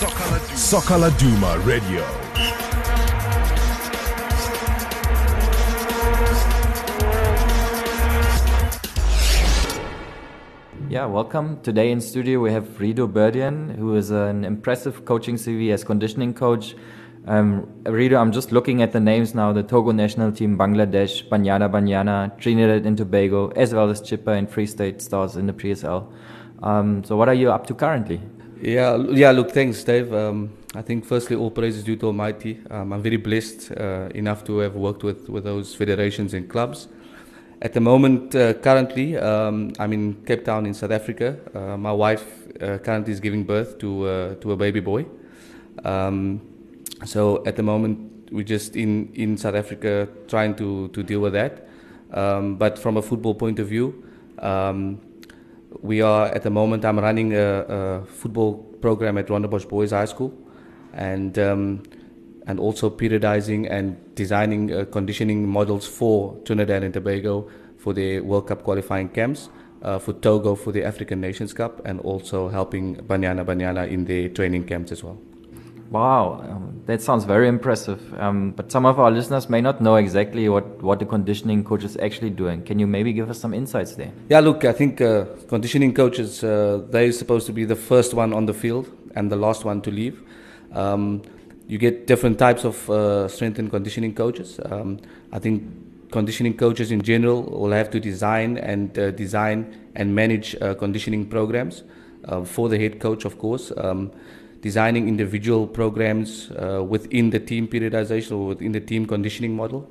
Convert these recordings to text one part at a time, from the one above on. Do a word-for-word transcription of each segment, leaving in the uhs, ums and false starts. Sakhala Duma Radio. Yeah, welcome. Today in studio we have Rido Berdian, who is an impressive coaching C V as conditioning coach. Um, Rido, I'm just looking at the names now: the Togo national team, Bangladesh, Banyana Banyana, Trinidad and Tobago, as well as Chippa and Free State Stars in the P S L. Um, so what are you up to currently? Yeah, yeah. Look, thanks, Dave. Um, I think firstly, all praise is due to Almighty. Um, I'm very blessed uh, enough to have worked with, with those federations and clubs. At the moment, uh, currently, um, I'm in Cape Town in South Africa. Uh, my wife uh, currently is giving birth to uh, to a baby boy. Um, So at the moment, we're just in, in South Africa trying to, to deal with that. Um, but from a football point of view, um, we are at the moment, I'm running a, a football program at Rondebosch Boys High School, and um, and also periodizing and designing uh, conditioning models for Trinidad and Tobago for the World Cup qualifying camps, uh, for Togo for the African Nations Cup, and also helping Banyana Banyana in their training camps as well. Wow, um, that sounds very impressive. Um, but some of our listeners may not know exactly what, what the conditioning coach is actually doing. Can you maybe give us some insights there? Yeah, look, I think uh, conditioning coaches, uh, they're supposed to be the first one on the field and the last one to leave. Um, you get different types of uh, strength and conditioning coaches. Um, I think conditioning coaches in general will have to design and uh, design and manage uh, conditioning programs uh, for the head coach, of course. Um, designing individual programs uh, within the team periodization or within the team conditioning model,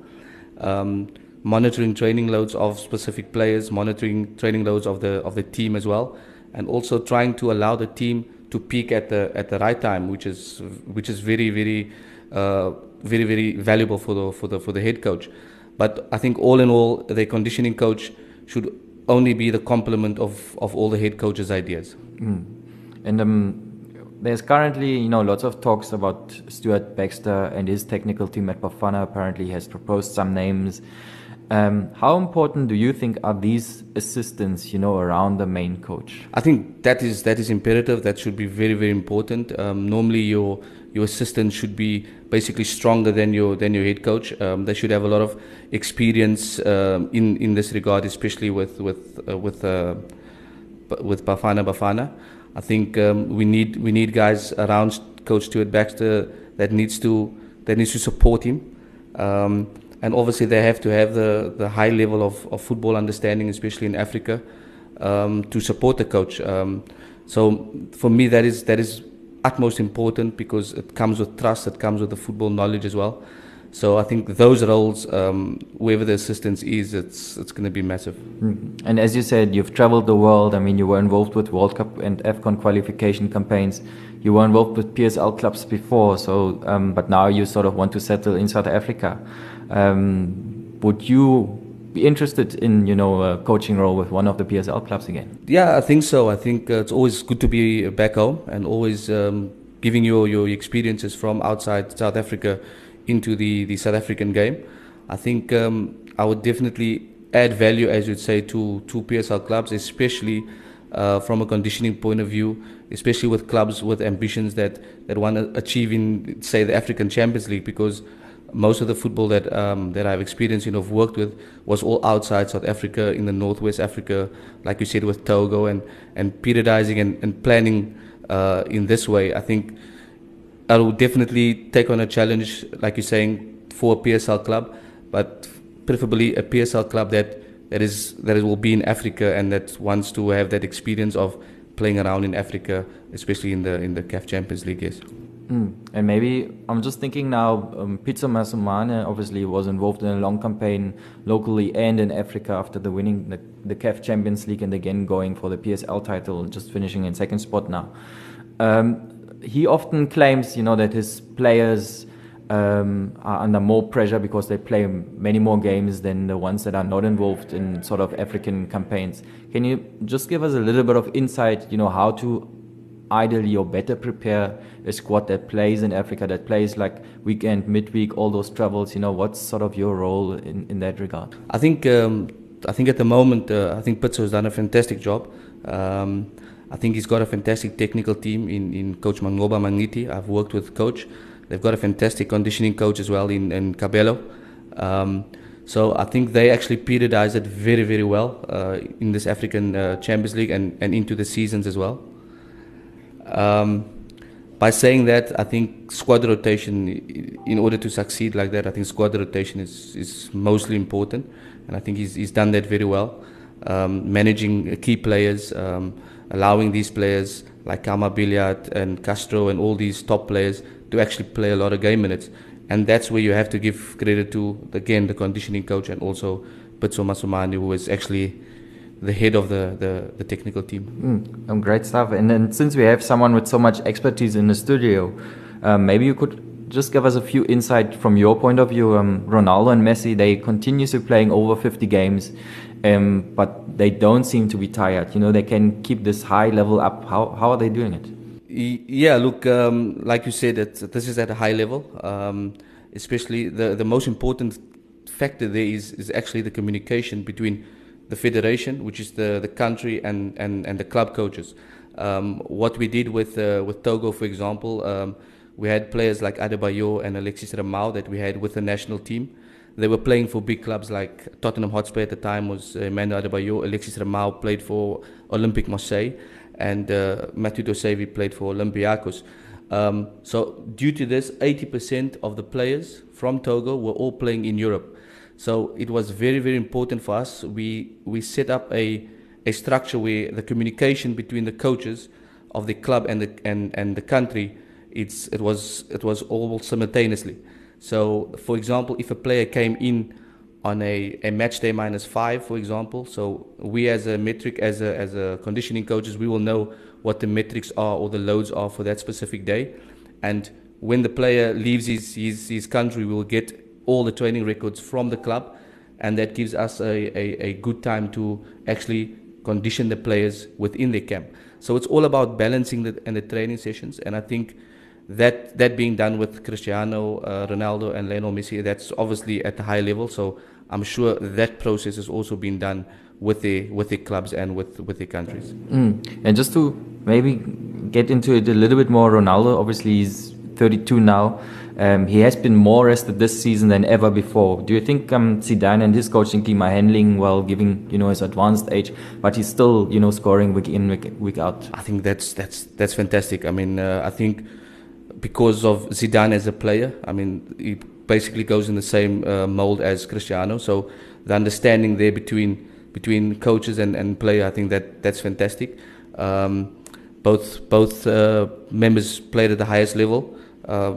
um, monitoring training loads of specific players, monitoring training loads of the of the team as well, and also trying to allow the team to peak at the at the right time, which is which is very very uh, very very valuable for the for the for the head coach. But I think all in all, the conditioning coach should only be the complement of of all the head coach's ideas. Mm. And um. There's currently, you know, lots of talks about Stuart Baxter, and his technical team at Bafana apparently has proposed some names. Um, how important do you think are these assistants, you know, around the main coach? I think that is that is imperative. That should be very, very important. Um, normally, your your assistant should be basically stronger than your than your head coach. Um, they should have a lot of experience um, in in this regard, especially with with uh, with uh, with Bafana Bafana. I think um, we need we need guys around Coach Stuart Baxter that needs to that needs to support him, um, and obviously they have to have the, the high level of, of football understanding, especially in Africa, um, to support the coach. Um, so for me, that is that is utmost important, because it comes with trust, it comes with the football knowledge as well. So I think those roles, um, wherever the assistance is, it's it's going to be massive. And as you said, you've traveled the world. I mean, you were involved with World Cup and AFCON qualification campaigns. You were involved with P S L clubs before, so um, but now you sort of want to settle in South Africa. Um, would you be interested in, you know, a coaching role with one of the P S L clubs again? Yeah, I think so. I think uh, it's always good to be back home, and always um, giving your your experiences from outside South Africa into the, the South African game. I think um, I would definitely add value, as you'd say, to, to P S L clubs, especially uh, from a conditioning point of view, especially with clubs with ambitions that, that want to achieve in, say, the African Champions League, because most of the football that um, that I've experienced and you know, have worked with was all outside South Africa, in the Northwest Africa, like you said, with Togo, and, and periodizing and, and planning uh, in this way. I think I will definitely take on a challenge, like you're saying, for a P S L club, but preferably a P S L club that, that is that will be in Africa and that wants to have that experience of playing around in Africa, especially in the in the C A F Champions League. Yes. Mm. And maybe, I'm just thinking now, um, Pitso Mosimane obviously was involved in a long campaign locally and in Africa after the winning the, the C A F Champions League, and again going for the P S L title, just finishing in second spot now. Um, He often claims, you know, that his players um, are under more pressure because they play many more games than the ones that are not involved in sort of African campaigns. Can you just give us a little bit of insight, you know, how to ideally or better prepare a squad that plays in Africa, that plays like weekend, midweek, all those travels? You know, what's sort of your role in, in that regard? I think um, I think at the moment, uh, I think Pitso has done a fantastic job. Um, I think he's got a fantastic technical team in, in Coach Mangoba Mangiti. I've worked with Coach. They've got a fantastic conditioning coach as well in, in Cabello. Um, so I think they actually periodized it very, very well uh, in this African uh, Champions League and, and into the seasons as well. Um, by saying that, I think squad rotation, in order to succeed like that, I think squad rotation is, is mostly important. And I think he's, he's done that very well. Um, managing key players, um, allowing these players like Kama Billiat and Castro and all these top players to actually play a lot of game minutes. And that's where you have to give credit to, again, the conditioning coach and also Pitso Mosimane, who is actually the head of the, the, the technical team. Mm, um, great stuff. And then since we have someone with so much expertise in the studio, um, maybe you could just give us a few insight from your point of view. Um, Ronaldo and Messi, they continuously playing over fifty games, um, but they don't seem to be tired. You know, they can keep this high level up. How, how are they doing it? Yeah, look, um, like you said, it's, this is at a high level. Um, especially the, the most important factor there is, is actually the communication between the federation, which is the, the country, and, and, and the club coaches. Um, what we did with uh, with Togo, for example, um, we had players like Adebayo and Alexis Romao that we had with the national team. They were playing for big clubs like Tottenham Hotspur at the time was Emmanuel Adebayor. Alexis Romao played for Olympique Marseille, and uh, Mathieu Dosevi played for Olympiacos. Um, so due to this, eighty percent of the players from Togo were all playing in Europe. So it was very, very important for us. We we set up a a structure where the communication between the coaches of the club and the and, and the country, it's it was it was all simultaneously. So for example, if a player came in on a, a match day minus five, for example, so we as a metric, as a as a conditioning coaches, we will know what the metrics are or the loads are for that specific day. And when the player leaves his his, his country, we will get all the training records from the club, and that gives us a, a, a good time to actually condition the players within their camp. So it's all about balancing the, and the training sessions, and I think that that being done with Cristiano uh, Ronaldo and Lionel Messi, that's obviously at a high level, so I'm sure that process has also been done with the with the clubs and with, with the countries. Mm. And just to maybe get into it a little bit more, Ronaldo, obviously he's thirty-two now. Um, he has been more rested this season than ever before. Do you think um, Zidane and his coaching team are handling well, given you know his advanced age, but he's still you know scoring week in week, week out? I think that's that's that's fantastic. I mean, uh, I think because of Zidane as a player, I mean he basically goes in the same uh, mold as Cristiano. So the understanding there between between coaches and, and player, I think that that's fantastic. Um, both both uh, members played at the highest level. Uh,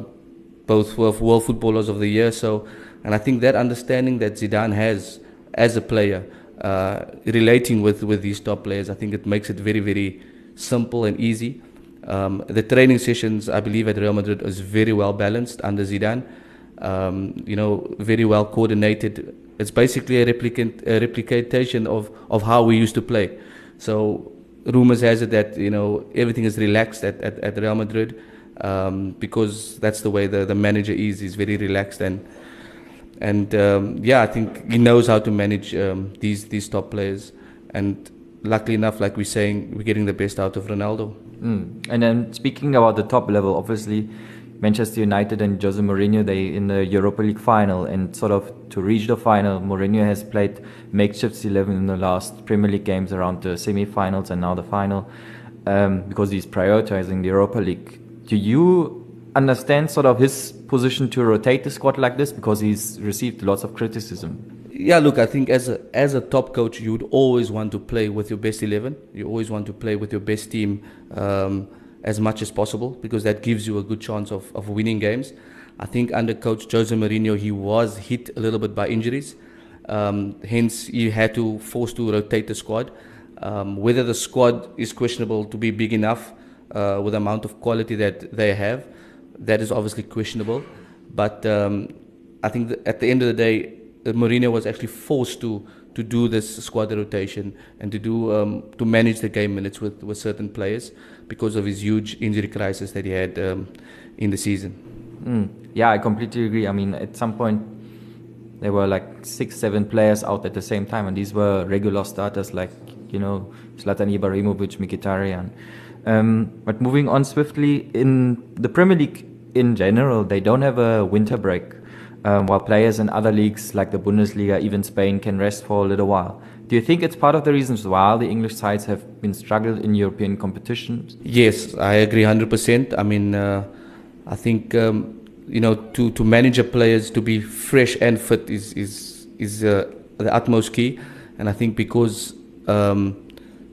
both were World Footballers of the Year, so and I think that understanding that Zidane has as a player, uh, relating with, with these top players, I think it makes it very, very simple and easy. Um, the training sessions, I believe, at Real Madrid is very well balanced under Zidane. Um, you know, very well coordinated. It's basically a, replicant, a replication of, of how we used to play. So rumors has it that you know everything is relaxed at, at, at Real Madrid. Um, because that's the way the, the manager is. He's very relaxed and and um, yeah, I think he knows how to manage um, these these top players. And luckily enough, like we're saying, we're getting the best out of Ronaldo. Mm. And then speaking about the top level, obviously Manchester United and Jose Mourinho, they in the Europa League final, and sort of to reach the final, Mourinho has played makeshift eleven in the last Premier League games around the semi-finals and now the final, um, because he's prioritizing the Europa League. Do you understand sort of his position to rotate the squad like this, because he's received lots of criticism? Yeah, look, I think as a, as a top coach, you would always want to play with your best eleven. You always want to play with your best team um, as much as possible, because that gives you a good chance of, of winning games. I think under coach Jose Mourinho, he was hit a little bit by injuries. Um, hence, he had to force to rotate the squad. Um, whether the squad is questionable to be big enough, Uh, with the amount of quality that they have, that is obviously questionable. But um, I think that at the end of the day, Mourinho was actually forced to to do this squad rotation and to do um, to manage the game minutes with, with certain players because of his huge injury crisis that he had um, in the season. Mm. Yeah, I completely agree. I mean, at some point, there were like six, seven players out at the same time, and these were regular starters like you know, Zlatan Ibrahimovic, Mkhitaryan. Um, but moving on swiftly, in the Premier League in general, they don't have a winter break, um, while players in other leagues like the Bundesliga, even Spain, can rest for a little while. Do you think it's part of the reasons why the English sides have been struggled in European competitions? Yes, I agree one hundred percent. I mean, uh, I think, um, you know, to, to manage your players to be fresh and fit is, is, is uh, the utmost key. And I think because um,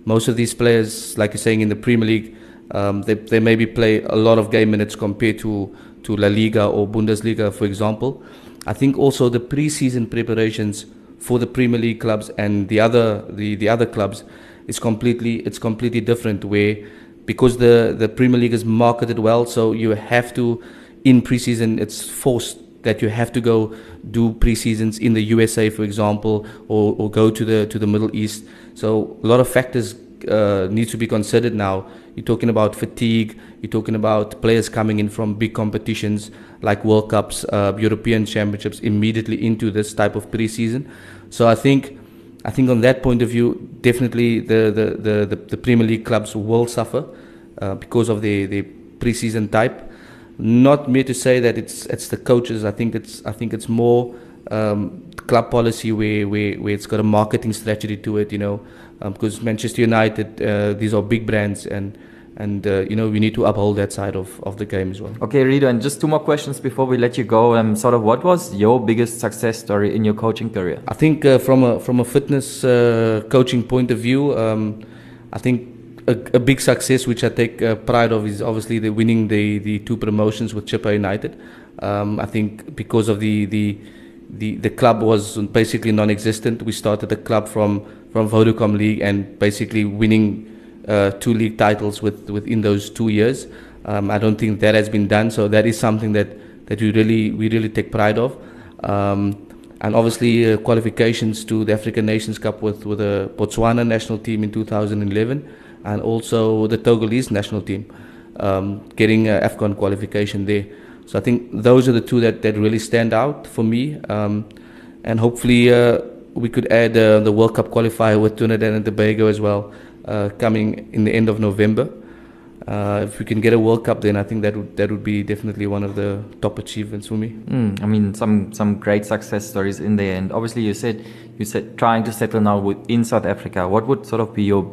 most of these players, like you're saying, in the Premier League, um, they, they maybe play a lot of game minutes compared to, to La Liga or Bundesliga, for example. I think also the pre-season preparations for the Premier League clubs and the other the, the other clubs is completely it's completely different, where because the, the Premier League is marketed well, so you have to, in pre-season it's forced that you have to go do pre-seasons in the U S A, for example, or, or go to the to the Middle East. So a lot of factors uh, need to be considered now. You're talking about fatigue, you're talking about players coming in from big competitions like World Cups, uh, European Championships, immediately into this type of pre-season. So I think I think on that point of view, definitely the, the, the, the, the Premier League clubs will suffer uh, because of the, the pre-season type. Not mere to say that it's it's the coaches. I think it's I think it's more um, club policy where, where where it's got a marketing strategy to it, you know, um, because Manchester United, uh, these are big brands, and and uh, you know we need to uphold that side of, of the game as well. Okay, Rido, and just two more questions before we let you go. Um, sort of, what was your biggest success story in your coaching career? I think uh, from a from a fitness uh, coaching point of view, um, I think. A, a big success which I take uh, pride of is obviously the winning the, the two promotions with Chippa United. Um, I think because of the, the the the club was basically non-existent. We started the club from from Vodacom League and basically winning uh, two league titles with, within those two years. Um, I don't think that has been done. So that is something that, that we really we really take pride of. Um, and obviously uh, qualifications to the African Nations Cup with with the Botswana national team in two thousand eleven. And also the Togolese national team, um, getting an AFCON qualification there. So I think those are the two that, that really stand out for me. Um, and hopefully uh, we could add uh, the World Cup qualifier with Trinidad and Tobago as well, uh, coming in the end of November. Uh, if we can get a World Cup, then I think that would that would be definitely one of the top achievements for me. Mm, I mean, some some great success stories in there, and obviously you said you said trying to settle now within South Africa. What would sort of be your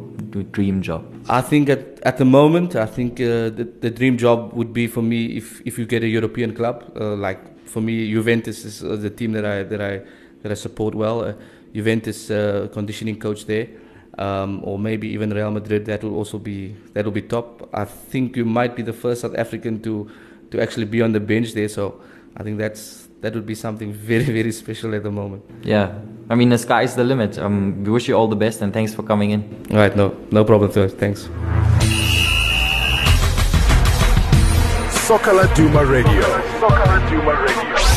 dream job? I think at at the moment, I think uh, the the dream job would be for me if if you get a European club. Uh, like for me, Juventus is the team that I that I that I support well. Uh, Juventus uh, conditioning coach there. Um, or maybe even Real Madrid. That will also be that will be top. I think you might be the first South African to, to actually be on the bench there. So I think that's that would be something very very special at the moment. Yeah, I mean the sky's the limit. Um, we wish you all the best and thanks for coming in. All right, no no problem, sir. Thanks. Sakhala Duma Radio. Sakhala Duma Radio.